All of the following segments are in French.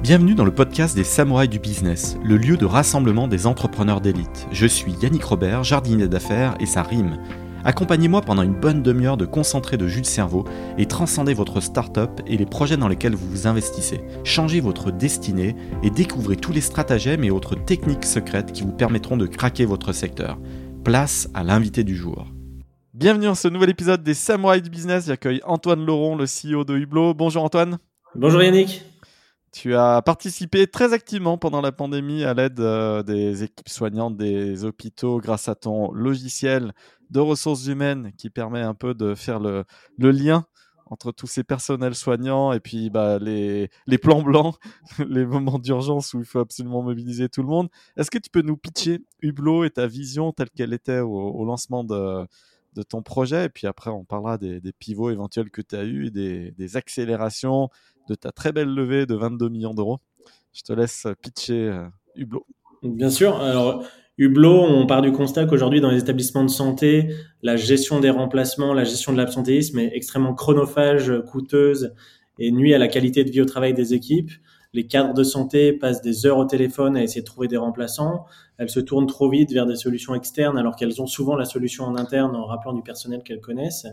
Bienvenue dans le podcast des Samouraïs du Business, le lieu de rassemblement des entrepreneurs d'élite. Je suis Yannick Robert, jardinier d'affaires et ça rime. Accompagnez-moi pendant une bonne demi-heure de concentré de jus de cerveau et transcendez votre start-up et les projets dans lesquels vous vous investissez. Changez votre destinée et découvrez tous les stratagèmes et autres techniques secrètes qui vous permettront de craquer votre secteur. Place à l'invité du jour. Bienvenue dans ce nouvel épisode des Samouraïs du Business. J'accueille Antoine Loron, le CEO de Hublo. Bonjour Antoine. Bonjour Yannick. Tu as participé très activement pendant la pandémie à l'aide des équipes soignantes des hôpitaux grâce à ton logiciel de ressources humaines qui permet un peu de faire le lien entre tous ces personnels soignants et puis les plans blancs, les moments d'urgence où il faut absolument mobiliser tout le monde. Est-ce que tu peux nous pitcher Hublo et ta vision telle qu'elle était au lancement de ton projet? Et puis après, on parlera des pivots éventuels que tu as eus, des accélérations, de ta très belle levée de 22 millions d'euros. Je te laisse pitcher Hublo. Bien sûr. Alors, Hublo, on part du constat qu'aujourd'hui, dans les établissements de santé, la gestion des remplacements, la gestion de l'absentéisme est extrêmement chronophage, coûteuse et nuit à la qualité de vie au travail des équipes. Les cadres de santé passent des heures au téléphone à essayer de trouver des remplaçants. Elles se tournent trop vite vers des solutions externes alors qu'elles ont souvent la solution en interne en rappelant du personnel qu'elles connaissent.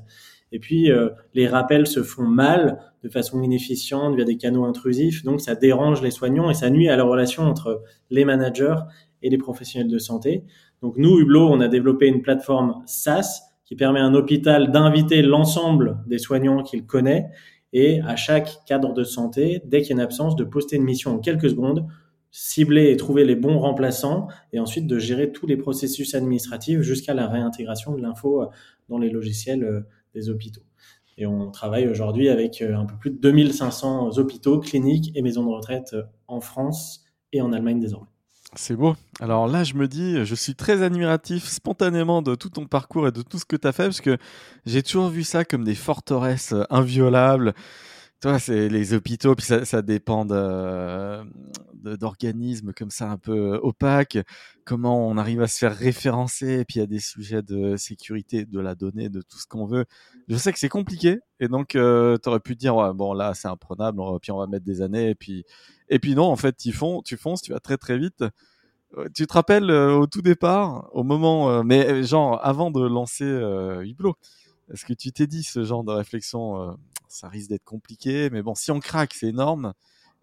Et puis, les rappels se font mal, de façon inefficiente, via des canaux intrusifs. Donc, ça dérange les soignants et ça nuit à la relation entre les managers et les professionnels de santé. Donc, nous, Hublo, on a développé une plateforme SaaS qui permet à un hôpital d'inviter l'ensemble des soignants qu'il connaît et à chaque cadre de santé, dès qu'il y a une absence, de poster une mission en quelques secondes, cibler et trouver les bons remplaçants et ensuite de gérer tous les processus administratifs jusqu'à la réintégration de l'info dans les logiciels des hôpitaux. Et on travaille aujourd'hui avec un peu plus de 2500 hôpitaux, cliniques et maisons de retraite en France et en Allemagne désormais. C'est beau. Alors là, je me dis, je suis très admiratif spontanément de tout ton parcours et de tout ce que tu as fait parce que j'ai toujours vu ça comme des forteresses inviolables. Toi, c'est les hôpitaux, puis ça dépend d'organismes comme ça un peu opaques. Comment on arrive à se faire référencer, et puis il y a des sujets de sécurité, de la donnée, de tout ce qu'on veut. Je sais que c'est compliqué, et donc tu aurais pu dire, ouais, bon là c'est imprenable, puis on va mettre des années, et puis non, en fait tu fonces, tu vas très très vite. Tu te rappelles au tout départ, au moment, mais genre avant de lancer Hublo, est-ce que tu t'es dit ce genre de réflexion ça risque d'être compliqué, mais bon, si on craque, c'est énorme.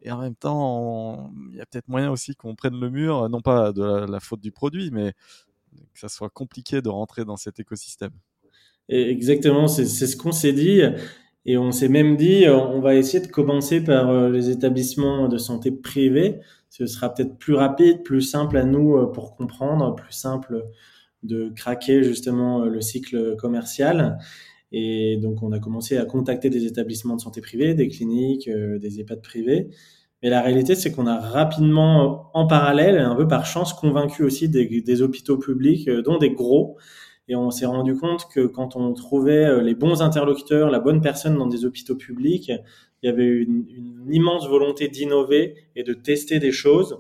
Et en même temps, il y a peut-être moyen aussi qu'on prenne le mur, non pas de la faute du produit, mais que ça soit compliqué de rentrer dans cet écosystème. Exactement, c'est ce qu'on s'est dit. Et on s'est même dit, on va essayer de commencer par les établissements de santé privés. Ce sera peut-être plus rapide, plus simple à nous pour comprendre, plus simple de craquer justement le cycle commercial. Et donc, on a commencé à contacter des établissements de santé privés, des cliniques, des EHPAD privés. Mais la réalité, c'est qu'on a rapidement, en parallèle, un peu par chance, convaincu aussi des hôpitaux publics, dont des gros. Et on s'est rendu compte que quand on trouvait les bons interlocuteurs, la bonne personne dans des hôpitaux publics, il y avait une immense volonté d'innover et de tester des choses.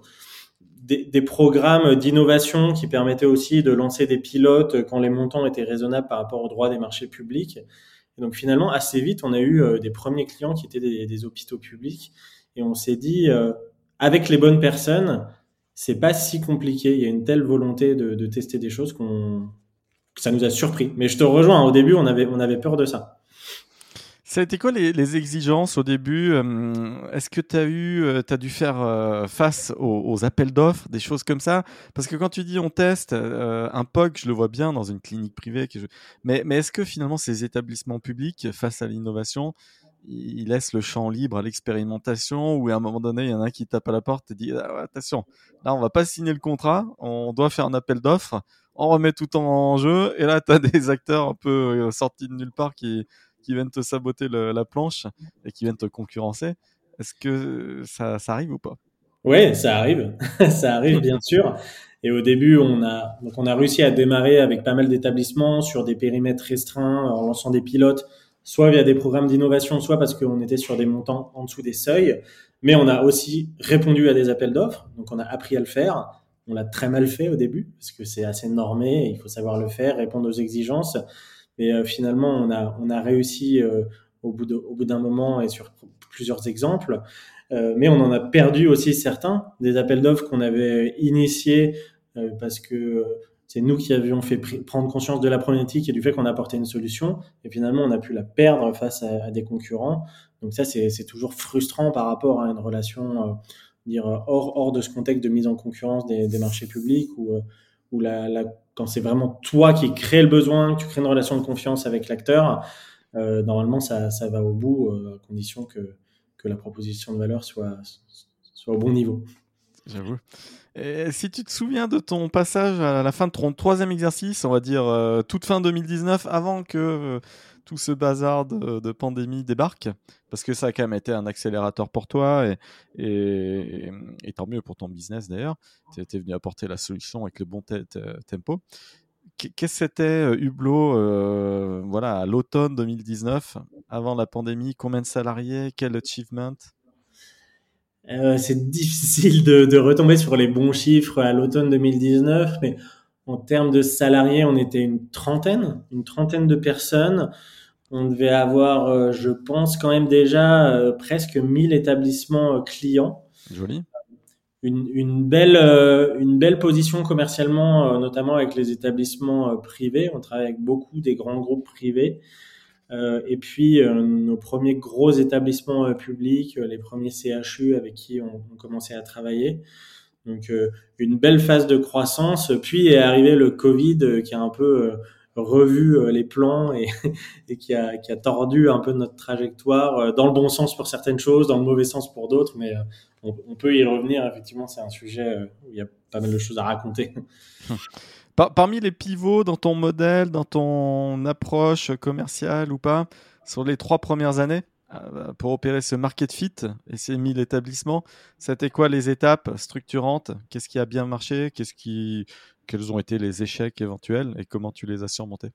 Des programmes d'innovation qui permettaient aussi de lancer des pilotes quand les montants étaient raisonnables par rapport aux droits des marchés publics. Et donc finalement, assez vite, on a eu des premiers clients qui étaient des hôpitaux publics et on s'est dit, avec les bonnes personnes, c'est pas si compliqué. Il y a une telle volonté de tester des choses que ça nous a surpris. Mais je te rejoins, au début, on avait peur de ça. Ça a été quoi les exigences au début? Est-ce que tu as dû faire face aux appels d'offres, des choses comme ça? Parce que quand tu dis on teste, un POC, je le vois bien dans une clinique privée. Mais est-ce que finalement ces établissements publics, face à l'innovation, ils laissent le champ libre à l'expérimentation ou à un moment donné, il y en a un qui tape à la porte et dit ah, attention, là on va pas signer le contrat, on doit faire un appel d'offres, on remet tout en jeu et là tu as des acteurs un peu sortis de nulle part qui viennent te saboter la planche et qui viennent te concurrencer. Est-ce que ça arrive ou pas? Oui, ça arrive. Ça arrive, bien sûr. Et au début, on a réussi à démarrer avec pas mal d'établissements sur des périmètres restreints en lançant des pilotes, soit via des programmes d'innovation, soit parce qu'on était sur des montants en dessous des seuils. Mais on a aussi répondu à des appels d'offres. Donc, on a appris à le faire. On l'a très mal fait au début parce que c'est assez normé. Il faut savoir le faire, répondre aux exigences. Mais finalement, on a réussi au bout d'un moment et sur plusieurs exemples. mais on en a perdu aussi certains, des appels d'offres qu'on avait initiés parce que c'est nous qui avions fait prendre conscience de la problématique et du fait qu'on apportait une solution, et finalement on a pu la perdre face à des concurrents. Donc ça, c'est toujours frustrant par rapport à une relation hors de ce contexte de mise en concurrence des marchés publics où quand c'est vraiment toi qui crée le besoin, que tu crées une relation de confiance avec l'acteur, normalement ça va au bout, à condition que la proposition de valeur soit au bon niveau. J'avoue. Et si tu te souviens de ton passage à la fin de ton troisième exercice, on va dire toute fin 2019, avant que tout ce bazar de pandémie débarque, parce que ça a quand même été un accélérateur pour toi et tant mieux pour ton business d'ailleurs, tu étais venu apporter la solution avec le bon tempo. Qu'est-ce que c'était Hublo à l'automne 2019, avant la pandémie? Combien de salariés? Quel achievement? C'est difficile de retomber sur les bons chiffres à l'automne 2019, mais en termes de salariés, on était une trentaine de personnes. On devait avoir, je pense, quand même déjà presque 1000 établissements clients. Joli. Une belle position commercialement, notamment avec les établissements privés. On travaille avec beaucoup des grands groupes privés. Et puis, nos premiers gros établissements publics, les premiers CHU avec qui on commençait à travailler. Donc, une belle phase de croissance. Puis est arrivé le Covid qui a un peu revu les plans et qui a tordu un peu notre trajectoire, dans le bon sens pour certaines choses, dans le mauvais sens pour d'autres. Mais on peut y revenir. Effectivement, c'est un sujet où il y a pas mal de choses à raconter. Parmi les pivots dans ton modèle, dans ton approche commerciale ou pas, sur les 3 premières années, pour opérer ce market fit et ces 1000 établissements, c'était quoi les étapes structurantes? Qu'est-ce qui a bien marché? Quels ont été les échecs éventuels et comment tu les as surmontés?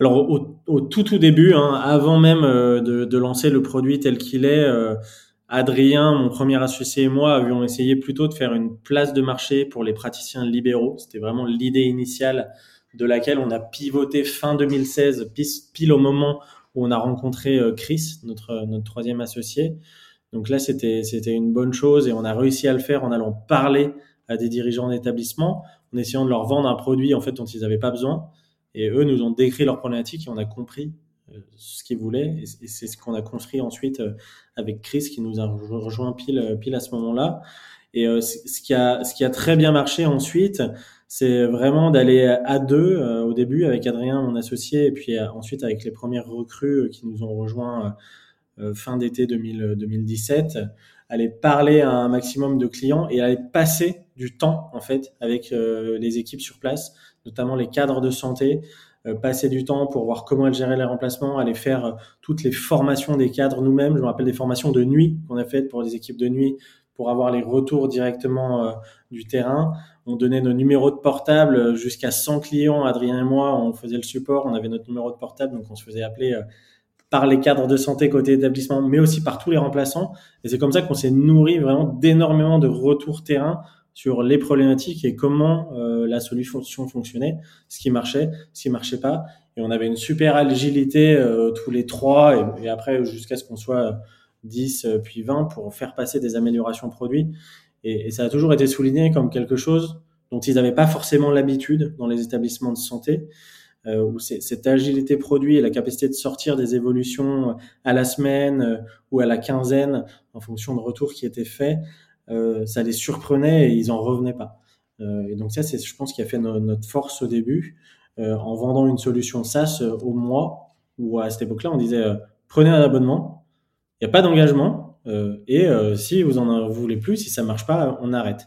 Alors, au tout début, avant même de lancer le produit tel qu'il est, Adrien, mon premier associé et moi avions essayé plutôt de faire une place de marché pour les praticiens libéraux. C'était vraiment l'idée initiale de laquelle on a pivoté fin 2016, pile au moment où on a rencontré Chris, notre troisième associé. Donc là, c'était une bonne chose et on a réussi à le faire en allant parler à des dirigeants d'établissement, en essayant de leur vendre un produit en fait dont ils n'avaient pas besoin. Et eux nous ont décrit leur problématique et on a compris ce qu'ils voulaient, et c'est ce qu'on a construit ensuite avec Chris qui nous a rejoint pile à ce moment-là. Et ce qui a très bien marché ensuite, c'est vraiment d'aller à deux au début avec Adrien, mon associé, et puis ensuite avec les premières recrues qui nous ont rejoints fin d'été 2017, aller parler à un maximum de clients et aller passer du temps en fait avec les équipes sur place, notamment les cadres de santé, passer du temps pour voir comment elles géraient les remplacements, aller faire toutes les formations des cadres nous-mêmes. Je me rappelle des formations de nuit qu'on a faites pour les équipes de nuit pour avoir les retours directement du terrain. On donnait nos numéros de portable jusqu'à 100 clients. Adrien et moi, on faisait le support, on avait notre numéro de portable, donc on se faisait appeler par les cadres de santé côté établissement, mais aussi par tous les remplaçants. Et c'est comme ça qu'on s'est nourri vraiment d'énormément de retours terrain sur les problématiques et comment la solution fonctionnait, ce qui marchait pas. Et on avait une super agilité tous les 3 et après jusqu'à ce qu'on soit 10 puis 20 pour faire passer des améliorations produits. Et ça a toujours été souligné comme quelque chose dont ils n'avaient pas forcément l'habitude dans les établissements de santé, où cette agilité produit et la capacité de sortir des évolutions à la semaine ou à la quinzaine en fonction de retours qui étaient faits, ça les surprenait et ils en revenaient pas. Et donc ça, c'est, je pense, qui a fait notre force au début, en vendant une solution SaaS au mois, où à cette époque-là, on disait prenez un abonnement, il n'y a pas d'engagement, et si vous en voulez plus, si ça marche pas, on arrête.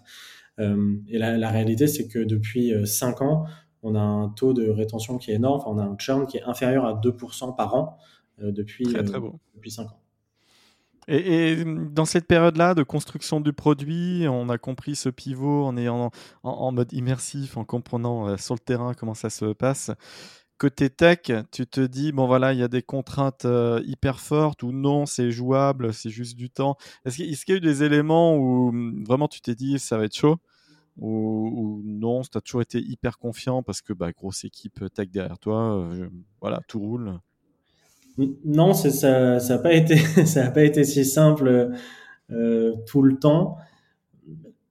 Et la réalité, c'est que depuis 5 ans, on a un taux de rétention qui est énorme, on a un churn qui est inférieur à 2% par an depuis 5 ans. Et dans cette période-là de construction du produit, on a compris ce pivot en ayant en mode immersif, en comprenant sur le terrain comment ça se passe. Côté tech, tu te dis, il y a des contraintes hyper fortes ou non, c'est jouable, c'est juste du temps. Est-ce qu'il y a eu des éléments où vraiment tu t'es dit, ça va être chaud ou non, tu as toujours été hyper confiant parce que grosse équipe tech derrière toi, tout roule? Non, ça n'a pas été si simple tout le temps.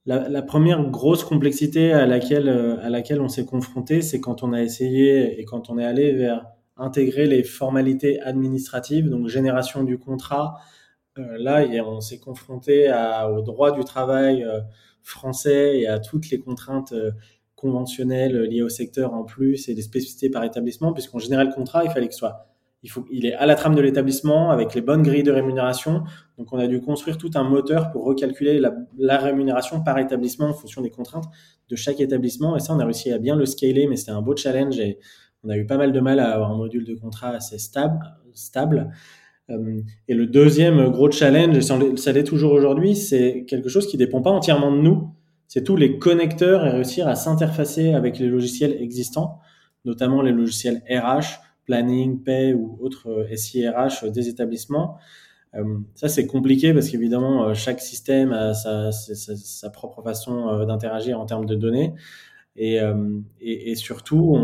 La première grosse complexité à laquelle on s'est confronté, c'est quand on a essayé et quand on est allé vers intégrer les formalités administratives, donc génération du contrat. Là, on s'est confronté au droit du travail français et à toutes les contraintes conventionnelles liées au secteur en plus et les spécificités par établissement, puisqu'on générait le contrat, il est à la trame de l'établissement avec les bonnes grilles de rémunération. Donc, on a dû construire tout un moteur pour recalculer la rémunération par établissement en fonction des contraintes de chaque établissement. Et ça, on a réussi à bien le scaler, mais c'était un beau challenge et on a eu pas mal de mal à avoir un module de contrat assez stable. Et le deuxième gros challenge, et ça l'est toujours aujourd'hui, c'est quelque chose qui ne dépend pas entièrement de nous. C'est tous les connecteurs et réussir à s'interfacer avec les logiciels existants, notamment les logiciels RH, planning, paie ou autres SIRH des établissements. Ça, c'est compliqué parce qu'évidemment, chaque système a sa propre façon d'interagir en termes de données. Et surtout,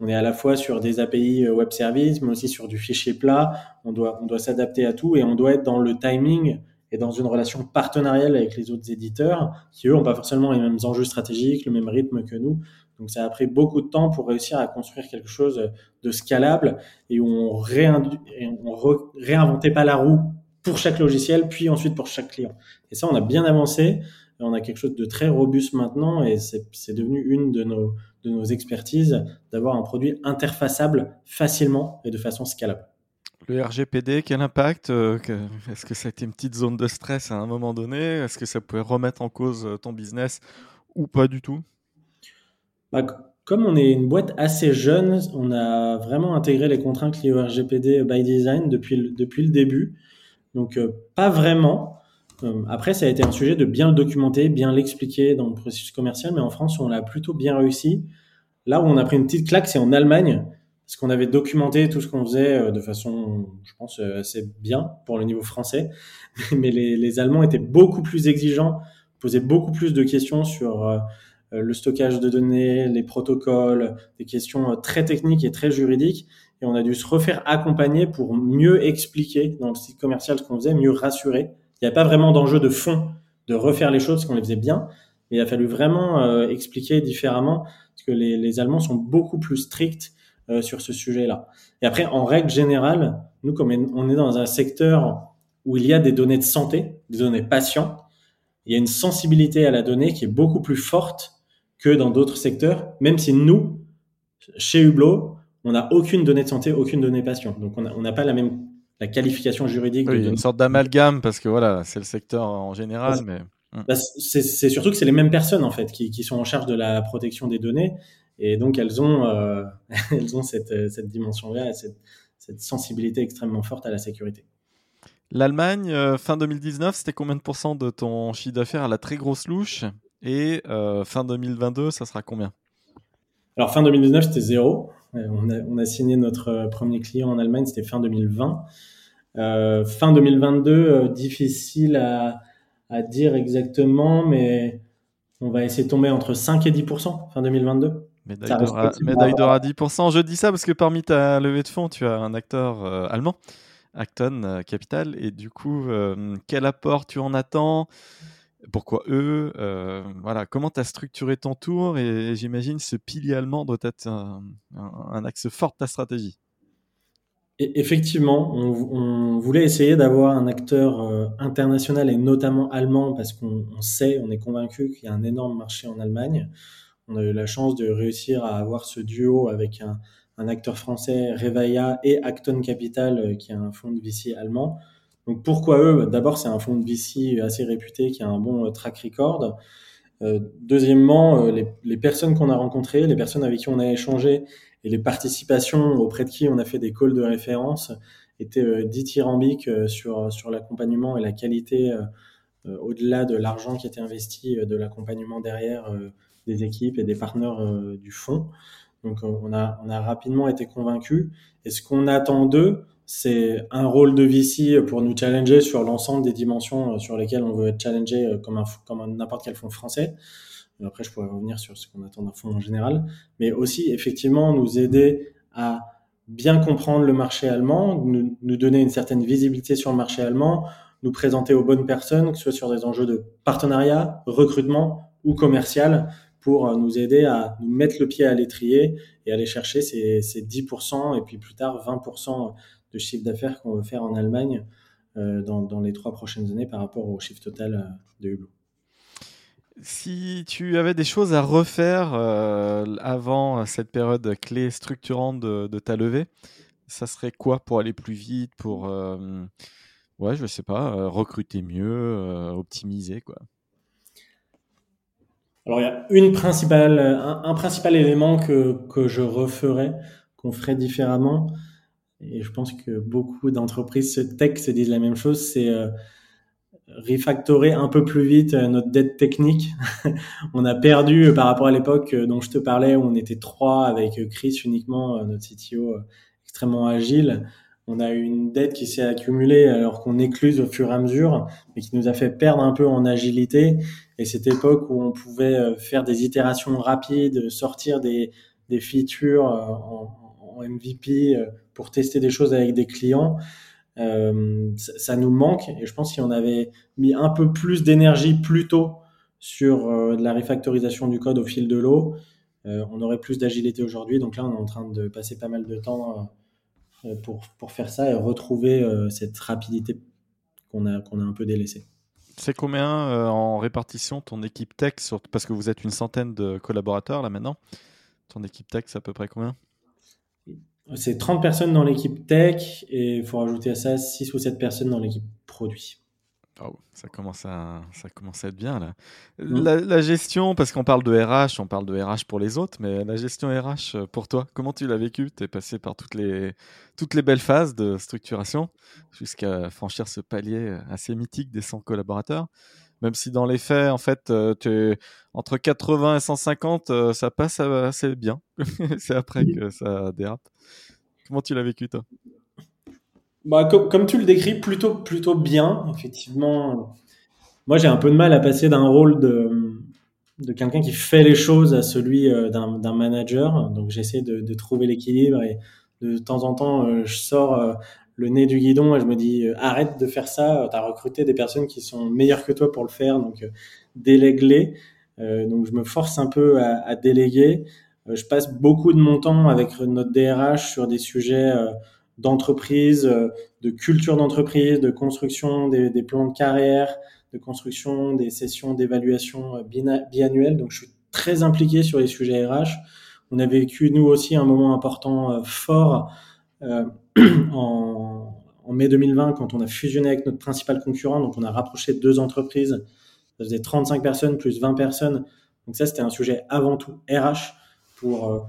on est à la fois sur des API web services, mais aussi sur du fichier plat. On doit s'adapter à tout et on doit être dans le timing et dans une relation partenariale avec les autres éditeurs qui, eux, n'ont pas forcément les mêmes enjeux stratégiques, le même rythme que nous. Donc, ça a pris beaucoup de temps pour réussir à construire quelque chose de scalable et où on ne réinventait pas la roue pour chaque logiciel, puis ensuite pour chaque client. Et ça, on a bien avancé. Et on a quelque chose de très robuste maintenant et c'est devenu une de nos expertises d'avoir un produit interfaçable facilement et de façon scalable. Le RGPD, quel impact ? Est-ce que ça a été une petite zone de stress à un moment donné ? Est-ce que ça pouvait remettre en cause ton business ou pas du tout ? Comme on est une boîte assez jeune, on a vraiment intégré les contraintes liées au RGPD by design depuis le début. Donc, pas vraiment. Après, ça a été un sujet de bien le documenter, bien l'expliquer dans le processus commercial, mais en France, on l'a plutôt bien réussi. Là où on a pris une petite claque, c'est en Allemagne, parce qu'on avait documenté tout ce qu'on faisait de façon, je pense, assez bien pour le niveau français. Mais les Allemands étaient beaucoup plus exigeants, posaient beaucoup plus de questions sur le stockage de données, les protocoles, des questions très techniques et très juridiques. Et on a dû se refaire accompagner pour mieux expliquer dans le site commercial ce qu'on faisait, mieux rassurer. Il n'y a pas vraiment d'enjeu de fond de refaire les choses parce qu'on les faisait bien, mais il a fallu vraiment expliquer différemment parce que les Allemands sont beaucoup plus stricts sur ce sujet-là. Et après, en règle générale, nous, comme on est dans un secteur où il y a des données de santé, des données patients, il y a une sensibilité à la donnée qui est beaucoup plus forte que dans d'autres secteurs, même si nous, chez Hublo, on n'a aucune donnée de santé, aucune donnée patient. Donc, on n'a pas la qualification juridique. Oui, il y a une sorte d'amalgame parce que voilà, c'est le secteur en général. Mais... c'est surtout que c'est les mêmes personnes en fait qui sont en charge de la protection des données et donc elles ont cette dimension-là, cette sensibilité extrêmement forte à la sécurité. L'Allemagne, fin 2019, c'était combien de pourcents de ton chiffre d'affaires à la très grosse louche et fin 2022, ça sera combien ? Alors fin 2019, c'était 0. On a signé notre premier client en Allemagne, c'était fin 2020. Fin 2022, difficile à dire exactement, mais on va essayer de tomber entre 5 et 10% fin 2022. Médaille d'or à 10%. Je dis ça parce que parmi ta levée de fonds, tu as un acteur allemand, Acton Capital, et du coup, quel apport tu en attends ? Pourquoi eux ? Voilà, comment tu as structuré ton tour ? Et j'imagine ce pilier allemand doit être un axe fort de ta stratégie. Et effectivement, on voulait essayer d'avoir un acteur international et notamment allemand parce qu'on est convaincu qu'il y a un énorme marché en Allemagne. On a eu la chance de réussir à avoir ce duo avec un acteur français, Revaïa, et Acton Capital, qui est un fonds de VC allemand. Donc, pourquoi eux ? D'abord, c'est un fonds de VC assez réputé qui a un bon track record. Deuxièmement, les personnes qu'on a rencontrées, les personnes avec qui on a échangé et les participations auprès de qui on a fait des calls de référence étaient dithyrambiques sur l'accompagnement et la qualité au-delà de l'argent qui était investi, de l'accompagnement derrière des équipes et des partenaires du fonds. Donc, on a rapidement été convaincus. Et ce qu'on attend d'eux, c'est un rôle de VC pour nous challenger sur l'ensemble des dimensions sur lesquelles on veut être challengé comme n'importe quel fonds français. Après, je pourrais revenir sur ce qu'on attend d'un fonds en général. Mais aussi, effectivement, nous aider à bien comprendre le marché allemand, nous donner une certaine visibilité sur le marché allemand, nous présenter aux bonnes personnes, que ce soit sur des enjeux de partenariat, recrutement ou commercial, pour nous aider à nous mettre le pied à l'étrier et aller chercher ces 10% et puis plus tard 20% de chiffre d'affaires qu'on veut faire en Allemagne dans les 3 prochaines années par rapport au chiffre total de Hublo. Si tu avais des choses à refaire avant cette période clé structurante de ta levée, ça serait quoi pour aller plus vite, pour recruter mieux, optimiser quoi? Alors il y a un principal élément que je referais, qu'on ferait différemment, et je pense que beaucoup d'entreprises tech se disent la même chose, c'est refactorer un peu plus vite notre dette technique. On a perdu par rapport à l'époque dont je te parlais, où on était 3 avec Chris uniquement, notre CTO extrêmement agile. On a eu une dette qui s'est accumulée alors qu'on écluse au fur et à mesure, mais qui nous a fait perdre un peu en agilité. Et cette époque où on pouvait faire des itérations rapides, sortir des features en MVP pour tester des choses avec des clients, ça nous manque. Et je pense que si on avait mis un peu plus d'énergie plus tôt sur de la refactorisation du code au fil de l'eau, on aurait plus d'agilité aujourd'hui. Donc là, on est en train de passer pas mal de temps pour faire ça et retrouver cette rapidité qu'on a un peu délaissée. C'est combien en répartition ton équipe tech parce que vous êtes une centaine de collaborateurs là maintenant. Ton équipe tech, c'est à peu près combien? C'est 30 personnes dans l'équipe tech et il faut rajouter à ça 6 ou 7 personnes dans l'équipe produit. Oh, ça commence à être bien là. La gestion, parce qu'on parle de RH, on parle de RH pour les autres, mais la gestion RH pour toi, comment tu l'as vécu? Tu es passé par toutes les belles phases de structuration jusqu'à franchir ce palier assez mythique des 100 collaborateurs. Même si dans les faits, en fait, entre 80 et 150, ça passe assez bien. C'est après que ça dérape. Comment tu l'as vécu toi? Bah, comme tu le décris, plutôt bien, effectivement. Moi, j'ai un peu de mal à passer d'un rôle de quelqu'un qui fait les choses à celui d'un manager. Donc, j'essaie de trouver l'équilibre et de temps en temps, je sors le nez du guidon et je me dis « Arrête de faire ça, t'as recruté des personnes qui sont meilleures que toi pour le faire, donc délègue-les. » Donc, je me force un peu à déléguer. Je passe beaucoup de mon temps avec notre DRH sur des sujets d'entreprise, de culture d'entreprise, de construction des plans de carrière, de construction des sessions d'évaluation biannuelles. Donc, je suis très impliqué sur les sujets RH. On a vécu, nous aussi, un moment important fort en mai 2020 quand on a fusionné avec notre principal concurrent. Donc, on a rapproché 2 entreprises. Ça faisait 35 personnes plus 20 personnes. Donc, ça, c'était un sujet avant tout RH pour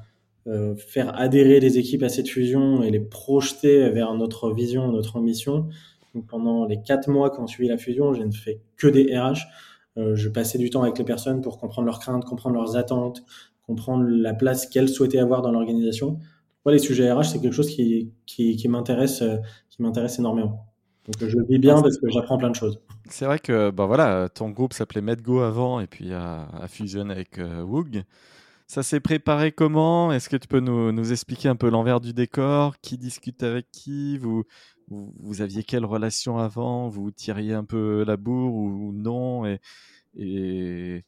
faire adhérer les équipes à cette fusion et les projeter vers notre vision, notre ambition. Donc pendant les 4 mois qui ont suivi la fusion, je ne fais que des RH. Je passais du temps avec les personnes pour comprendre leurs craintes, comprendre leurs attentes, comprendre la place qu'elles souhaitaient avoir dans l'organisation. Les sujets RH, c'est quelque chose qui m'intéresse énormément. Donc je vis bien parce que j'apprends plein de choses. C'est vrai que ton groupe s'appelait MedGo avant et puis a fusionné avec Whoog. Ça s'est préparé comment? Est-ce que tu peux nous expliquer un peu l'envers du décor? Qui discute avec qui? Vous aviez quelle relation avant? Vous tiriez un peu la bourre ou non? Et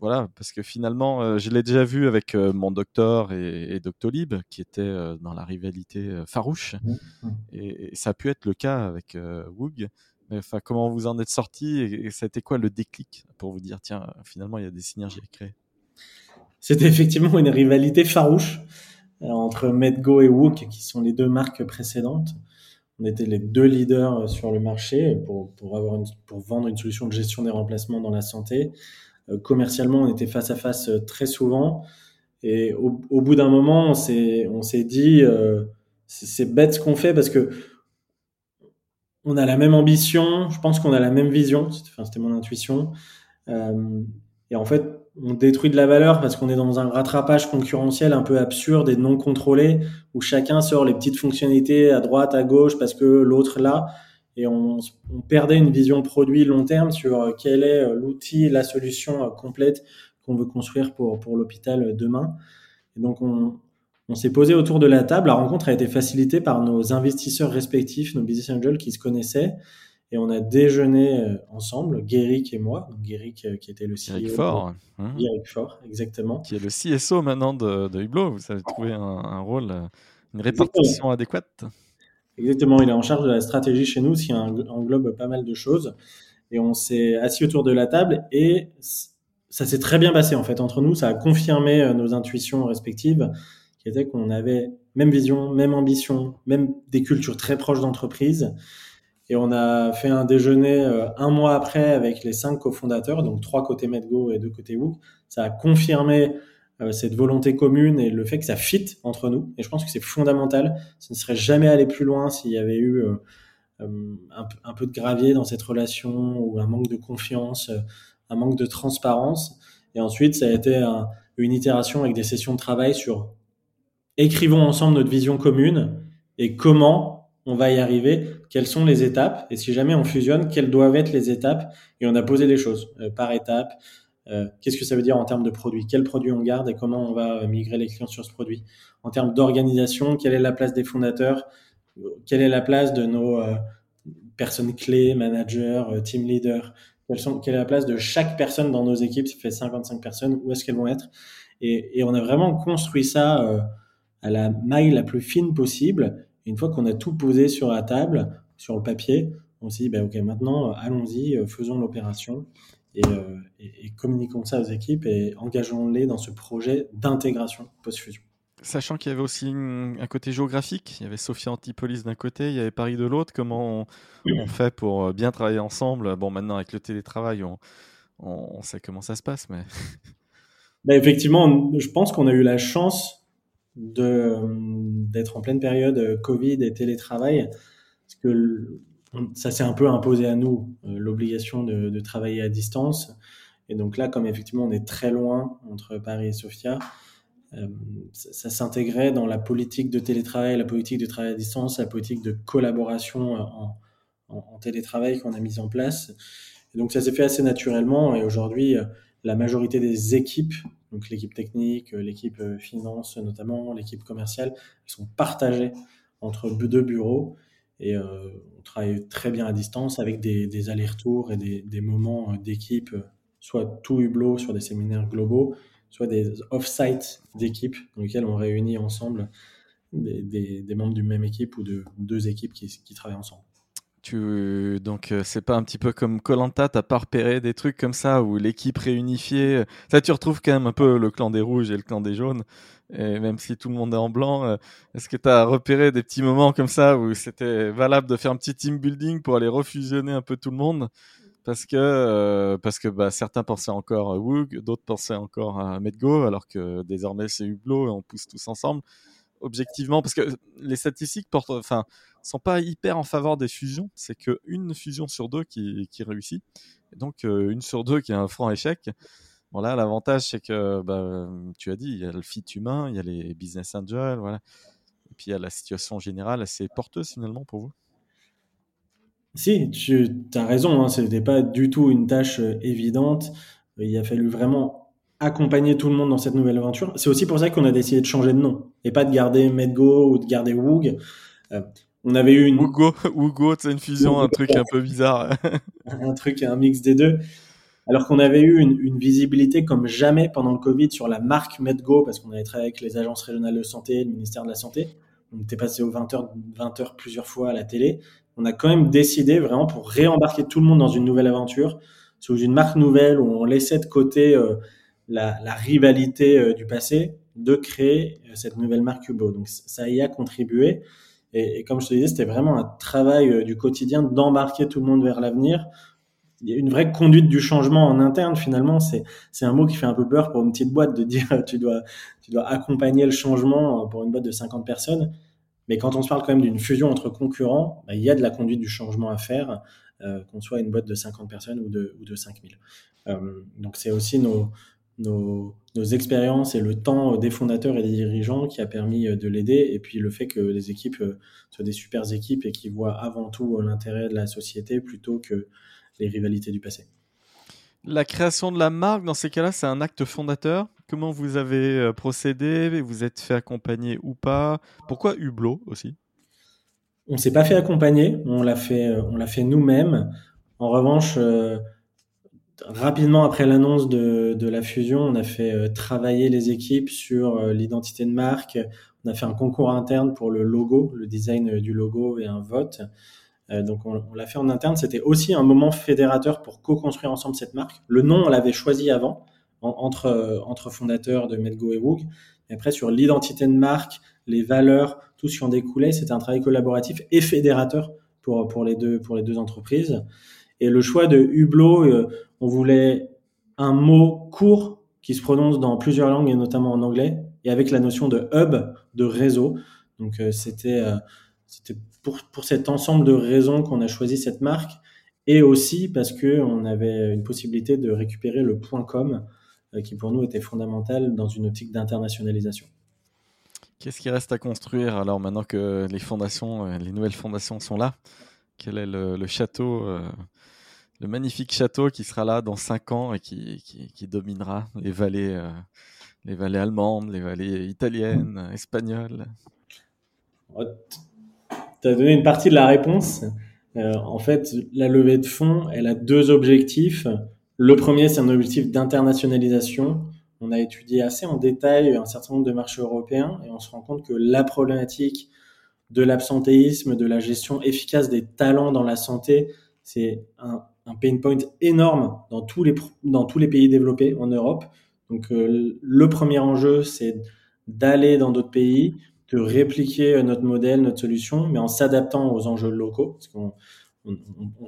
voilà, parce que finalement, je l'ai déjà vu avec mon docteur et Doctolib, qui étaient dans la rivalité farouche. Mmh. Et ça a pu être le cas avec Whoog. Mais comment vous en êtes sortis et ça a été quoi le déclic pour vous dire, tiens, finalement, il y a des synergies à créer? C'était effectivement une rivalité farouche entre MedGo et Whoog, qui sont les 2 marques précédentes. On était les 2 leaders sur le marché pour vendre une solution de gestion des remplacements dans la santé. Commercialement, on était face à face très souvent. Et au bout d'un moment, on s'est dit, c'est bête ce qu'on fait parce que on a la même ambition. Je pense qu'on a la même vision. C'était mon intuition. Et en fait, on détruit de la valeur parce qu'on est dans un rattrapage concurrentiel un peu absurde et non contrôlé où chacun sort les petites fonctionnalités à droite, à gauche parce que l'autre là. Et on perdait une vision produit long terme sur quel est l'outil, la solution complète qu'on veut construire pour l'hôpital demain. Et donc, on s'est posé autour de la table. La rencontre a été facilitée par nos investisseurs respectifs, nos business angels qui se connaissaient et on a déjeuné ensemble, Guéric et moi. Donc Guéric qui était le CEO. Guéric Fort. Guéric Fort, exactement. Qui est le CSO maintenant de Hublo. Vous avez trouvé un rôle, une répartition exactement. Adéquate. Exactement, il est en charge de la stratégie chez nous, ce qui englobe pas mal de choses. Et on s'est assis autour de la table et ça s'est très bien passé en fait entre nous. Ça a confirmé nos intuitions respectives, qui étaient qu'on avait même vision, même ambition, même des cultures très proches d'entreprise. Et on a fait un déjeuner un mois après avec les 5 cofondateurs, donc 3 côté MedGo et 2 côté Whoog. Ça a confirmé cette volonté commune et le fait que ça fit entre nous. Et je pense que c'est fondamental. Ça ne serait jamais allé plus loin s'il y avait eu un peu de gravier dans cette relation ou un manque de confiance, un manque de transparence. Et ensuite, ça a été une itération avec des sessions de travail sur écrivons ensemble notre vision commune et comment on va y arriver, quelles sont les étapes, et si jamais on fusionne, quelles doivent être les étapes. Et on a posé les choses par étapes. Qu'est-ce que ça veut dire en termes de produits? Quel produit on garde et comment on va migrer les clients sur ce produit? En termes d'organisation, quelle est la place des fondateurs? Quelle est la place de nos personnes clés, managers, team leaders? Quelle est la place de chaque personne dans nos équipes? Ça fait 55 personnes. Où est-ce qu'elles vont être? Et on a vraiment construit ça à la maille la plus fine possible. Et une fois qu'on a tout posé sur la table, sur le papier, on s'est dit OK, maintenant, allons-y, faisons l'opération. Et communiquons ça aux équipes et engageons-les dans ce projet d'intégration post-fusion. Sachant qu'il y avait aussi un côté géographique, il y avait Sophia Antipolis d'un côté, il y avait Paris de l'autre, comment on fait pour bien travailler ensemble? Bon, maintenant avec le télétravail, on sait comment ça se passe. Mais... Bah effectivement, je pense qu'on a eu la chance d'être en pleine période Covid et télétravail, parce que ça s'est un peu imposé à nous, l'obligation de travailler à distance. Et donc là, comme effectivement, on est très loin entre Paris et Sofia, ça s'intégrait dans la politique de télétravail, la politique de travail à distance, la politique de collaboration en télétravail qu'on a mise en place. Et donc ça s'est fait assez naturellement. Et aujourd'hui, la majorité des équipes, donc l'équipe technique, l'équipe finance notamment, l'équipe commerciale, elles sont partagées entre 2 bureaux. Et on travaille très bien à distance avec des allers-retours et des moments d'équipe, soit tout Hublo sur des séminaires globaux, soit des off-site d'équipe dans lesquels on réunit ensemble des membres d'une même équipe ou de 2 équipes qui travaillent ensemble. Donc, c'est pas un petit peu comme Koh-Lanta, t'as pas repéré des trucs comme ça où l'équipe réunifiée, ça tu retrouves quand même un peu le clan des rouges et le clan des jaunes, et même si tout le monde est en blanc, est-ce que t'as repéré des petits moments comme ça où c'était valable de faire un petit team building pour aller refusionner un peu tout le monde parce que bah, certains pensaient encore à Whoog, d'autres pensaient encore à MedGo, alors que désormais c'est Hublo et on pousse tous ensemble. Objectivement, parce que les statistiques sont pas hyper en faveur des fusions, c'est qu'une fusion sur 2 qui réussit, et donc une sur 2 qui est un franc échec. Bon là, l'avantage c'est que tu as dit, il y a le fit humain, il y a les business angels, voilà, et puis il y a la situation générale assez porteuse finalement pour vous. Si, tu as raison, hein, c'était pas du tout une tâche évidente, il a fallu vraiment accompagner tout le monde dans cette nouvelle aventure. C'est aussi pour ça qu'on a décidé de changer de nom et pas de garder MedGo ou de garder Whoog. On avait eu une... Whoog, c'est une fusion, Whoog, un truc un peu bizarre. Un truc, un mix des deux. Alors qu'on avait eu une visibilité comme jamais pendant le Covid sur la marque MedGo, parce qu'on avait travaillé avec les agences régionales de santé, le ministère de la Santé. On était passé aux 20h plusieurs fois à la télé. On a quand même décidé vraiment pour réembarquer tout le monde dans une nouvelle aventure, sous une marque nouvelle où on laissait de côté... La rivalité du passé, de créer cette nouvelle marque Hublo. Donc, ça y a contribué. Et comme je te disais, c'était vraiment un travail du quotidien d'embarquer tout le monde vers l'avenir. Il y a une vraie conduite du changement en interne, finalement. C'est un mot qui fait un peu peur pour une petite boîte de dire tu dois accompagner le changement pour une boîte de 50 personnes. Mais quand on se parle quand même d'une fusion entre concurrents, bah, il y a de la conduite du changement à faire, qu'on soit une boîte de 50 personnes ou de 5000. Donc, c'est aussi nos expériences et le temps des fondateurs et des dirigeants qui a permis de l'aider, et puis le fait que les équipes soient des super équipes et qui voient avant tout l'intérêt de la société plutôt que les rivalités du passé. La création de la marque, dans ces cas-là, c'est un acte fondateur. Comment vous avez procédé? Vous êtes fait accompagner ou pas? Pourquoi Hublo aussi? On s'est pas fait accompagner, on l'a fait nous-mêmes. En revanche, rapidement après l'annonce de la fusion, on a fait travailler les équipes sur l'identité de marque. On a fait un concours interne pour le logo, le design du logo et un vote. Donc on l'a fait en interne. C'était aussi un moment fédérateur pour co-construire ensemble cette marque. Le nom, on l'avait choisi avant, entre fondateurs de MedGo et Whoog. Et après, sur l'identité de marque, les valeurs, tout ce qui en découlait, c'était un travail collaboratif et fédérateur pour les deux entreprises. Et le choix de Hublo, on voulait un mot court qui se prononce dans plusieurs langues et notamment en anglais, et avec la notion de hub, de réseau. Donc c'était pour cet ensemble de raisons qu'on a choisi cette marque, et aussi parce que on avait une possibilité de récupérer le .com qui pour nous était fondamental dans une optique d'internationalisation. Qu'est-ce qui reste à construire alors maintenant que les nouvelles fondations sont là? Quel est le château, le magnifique château qui sera là dans 5 ans et qui dominera les vallées allemandes, les vallées italiennes, espagnoles? Tu as donné une partie de la réponse. En fait, la levée de fonds, elle a 2 objectifs. Le premier, c'est un objectif d'internationalisation. On a étudié assez en détail un certain nombre de marchés européens et on se rend compte que la problématique de l'absentéisme, de la gestion efficace des talents dans la santé, c'est un pain point énorme dans tous les pays développés en Europe. Donc, le premier enjeu, c'est d'aller dans d'autres pays, de répliquer notre modèle, notre solution, mais en s'adaptant aux enjeux locaux, parce qu'on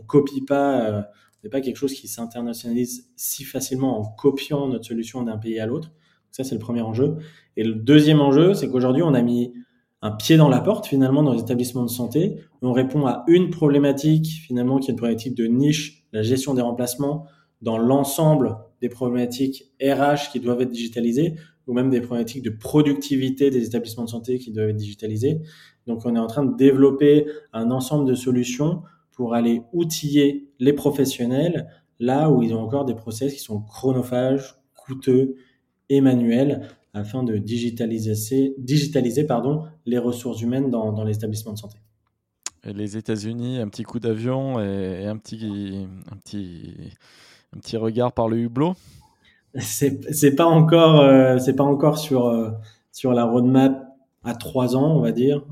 copie pas, c'est pas quelque chose qui s'internationalise si facilement en copiant notre solution d'un pays à l'autre. Donc ça, c'est le premier enjeu. Et le deuxième enjeu, c'est qu'aujourd'hui, on a mis un pied dans la porte, finalement, dans les établissements de santé. On répond à une problématique, finalement, qui est une problématique de niche, la gestion des remplacements, dans l'ensemble des problématiques RH qui doivent être digitalisées, ou même des problématiques de productivité des établissements de santé qui doivent être digitalisées. Donc, on est en train de développer un ensemble de solutions pour aller outiller les professionnels là où ils ont encore des process qui sont chronophages, coûteux et manuels, afin de digitaliser les ressources humaines dans les établissements de santé. Et les États-Unis, un petit coup d'avion et un petit regard par le hublot. C'est pas encore sur la roadmap à 3 ans, on va dire,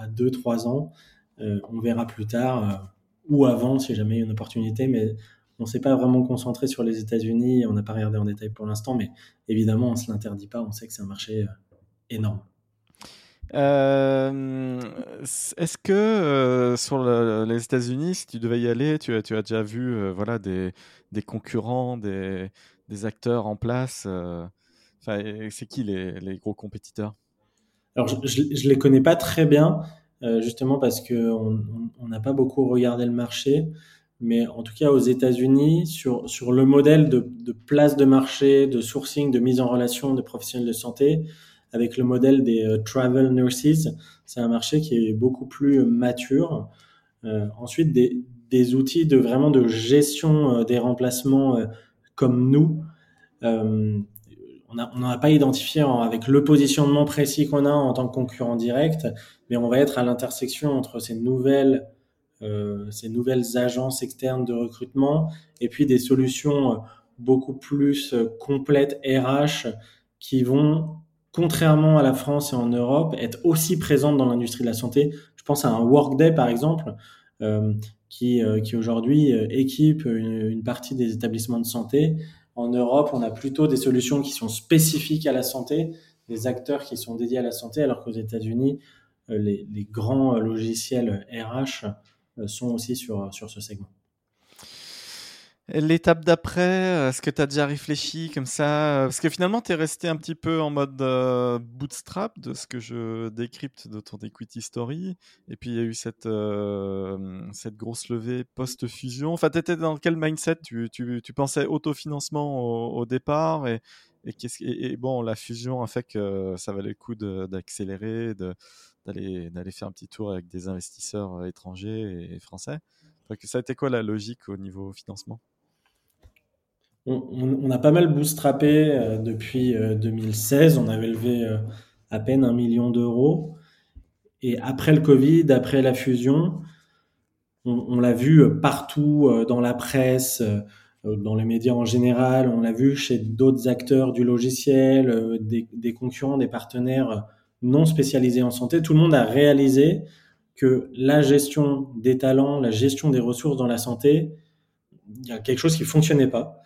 à 2-3 ans. On verra plus tard ou avant si jamais il y a une opportunité, mais on ne s'est pas vraiment concentré sur les États-Unis, on n'a pas regardé en détail pour l'instant, mais évidemment, on ne se l'interdit pas, on sait que c'est un marché énorme. Est-ce que sur les États-Unis, si tu devais y aller, tu as déjà vu des concurrents, des acteurs en place c'est qui les gros compétiteurs? Alors, je les connais pas très bien, justement parce qu'on n'a pas beaucoup regardé le marché. Mais en tout cas, aux États-Unis, sur le modèle de place de marché, de sourcing, de mise en relation de professionnels de santé, avec le modèle des travel nurses, c'est un marché qui est beaucoup plus mature. Ensuite, des outils de gestion des remplacements comme nous. On n'en a pas identifié avec le positionnement précis qu'on a en tant que concurrent direct, mais on va être à l'intersection entre ces nouvelles agences externes de recrutement et puis des solutions beaucoup plus complètes RH qui vont, contrairement à la France et en Europe, être aussi présentes dans l'industrie de la santé. Je pense à un Workday, par exemple, qui aujourd'hui équipe une partie des établissements de santé. En Europe, on a plutôt des solutions qui sont spécifiques à la santé, des acteurs qui sont dédiés à la santé, alors qu'aux États-Unis, les grands logiciels RH sont aussi sur ce segment. L'étape d'après, est-ce que tu as déjà réfléchi comme ça? Parce que finalement, tu es resté un petit peu en mode bootstrap de ce que je décrypte de ton equity story. Et puis, il y a eu cette grosse levée post-fusion. Enfin, tu étais dans quel mindset? Tu pensais autofinancement au départ et la fusion a fait que ça valait le coup d'accélérer, d'aller faire un petit tour avec des investisseurs étrangers et français. Ça a été quoi la logique au niveau financement? On a pas mal bootstrapé depuis 2016. On avait levé à peine 1 million d'euros. Et après le Covid, après la fusion, on l'a vu partout dans la presse, dans les médias en général, on l'a vu chez d'autres acteurs du logiciel, des concurrents, des partenaires non spécialisés en santé. Tout le monde a réalisé que la gestion des talents, la gestion des ressources dans la santé, il y a quelque chose qui ne fonctionnait pas,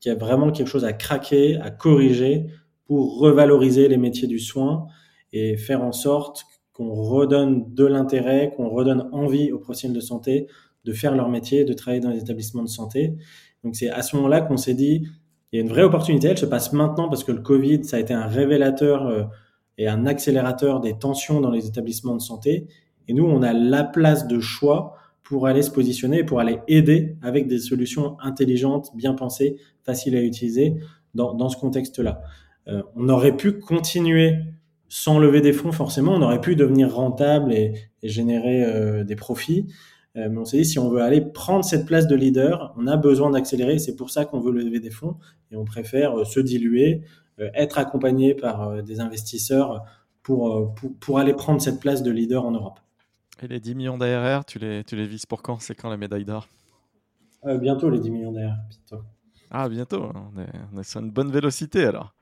qu'il y a vraiment quelque chose à craquer, à corriger pour revaloriser les métiers du soin et faire en sorte qu'on redonne de l'intérêt, qu'on redonne envie aux professionnels de santé de faire leur métier, de travailler dans les établissements de santé. Donc c'est à ce moment-là qu'on s'est dit, il y a une vraie opportunité, elle se passe maintenant parce que le Covid, ça a été un révélateur et un accélérateur des tensions dans les établissements de santé. Et nous, on a la place de choix pour aller se positionner, pour aller aider avec des solutions intelligentes, bien pensées, faciles à utiliser dans ce contexte-là. On aurait pu continuer sans lever des fonds, forcément, on aurait pu devenir rentable et générer des profits. Mais on s'est dit, si on veut aller prendre cette place de leader, on a besoin d'accélérer. C'est pour ça qu'on veut lever des fonds et on préfère se diluer, être accompagné par des investisseurs pour aller prendre cette place de leader en Europe. Et les 10 millions d'ARR, tu les vises pour quand ? C'est quand la médaille d'or ? Bientôt les 10 millions d'ARR. Bientôt. Ah, bientôt. On est sur une bonne vélocité alors.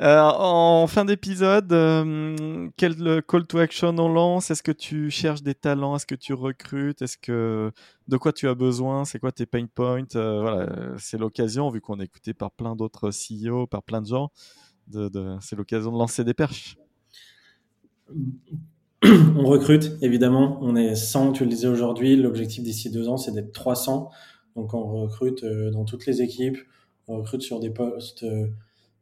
En fin d'épisode, quel call to action on lance ? Est-ce que tu cherches des talents ? Est-ce que tu recrutes ? Est-ce que de quoi tu as besoin ? C'est quoi tes pain points ? Voilà, c'est l'occasion, vu qu'on est écouté par plein d'autres CEO, par plein de gens, c'est l'occasion de lancer des perches. On recrute, évidemment. On est 100, tu le disais aujourd'hui. L'objectif d'ici 2 ans, c'est d'être 300. Donc, on recrute dans toutes les équipes. On recrute sur des postes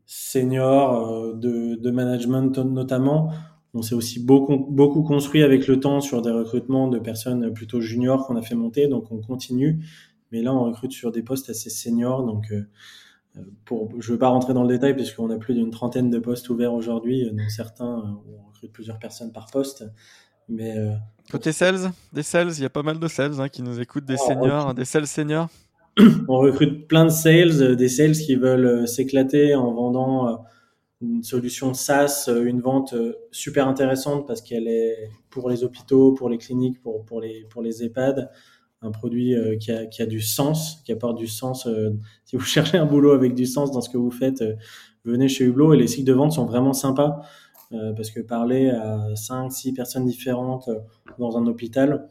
seniors, de management notamment. On s'est aussi beaucoup construit avec le temps sur des recrutements de personnes plutôt juniors qu'on a fait monter, donc on continue. Mais là, on recrute sur des postes assez seniors. Donc, je ne veux pas rentrer dans le détail puisqu'on a plus d'une trentaine de postes ouverts aujourd'hui, dont certains, on recrute plusieurs personnes par poste. Mais, côté sales, il y a pas mal de sales qui nous écoutent, des seniors, des sales seniors. On recrute plein de sales, des sales qui veulent s'éclater en vendant une solution SaaS, une vente super intéressante parce qu'elle est pour les hôpitaux, pour les cliniques, pour les EHPAD, un produit qui a du sens, qui apporte du sens. Si vous cherchez un boulot avec du sens dans ce que vous faites, venez chez Hublo et les cycles de vente sont vraiment sympas parce que parler à 5-6 personnes différentes dans un hôpital,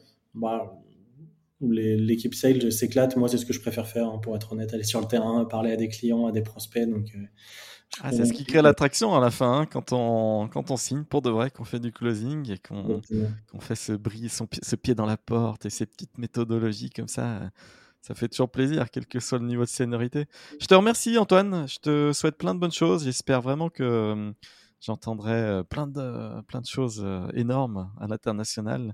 l'équipe sales s'éclate. Moi, c'est ce que je préfère faire, pour être honnête, aller sur le terrain, parler à des clients, à des prospects. Donc, c'est ce qui crée l'attraction à la fin, quand on signe pour de vrai, qu'on fait du closing et qu'on fait ce bris, ce pied dans la porte et ces petites méthodologies comme ça. Ça fait toujours plaisir, quel que soit le niveau de seniorité. Je te remercie, Antoine. Je te souhaite plein de bonnes choses. J'espère vraiment que j'entendrai plein de choses énormes à l'international.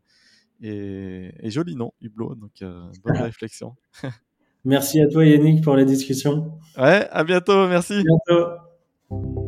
Et joli nom, Hublo, donc bonne réflexion. Merci à toi Yannick pour la discussion. Ouais, à bientôt, merci. À bientôt.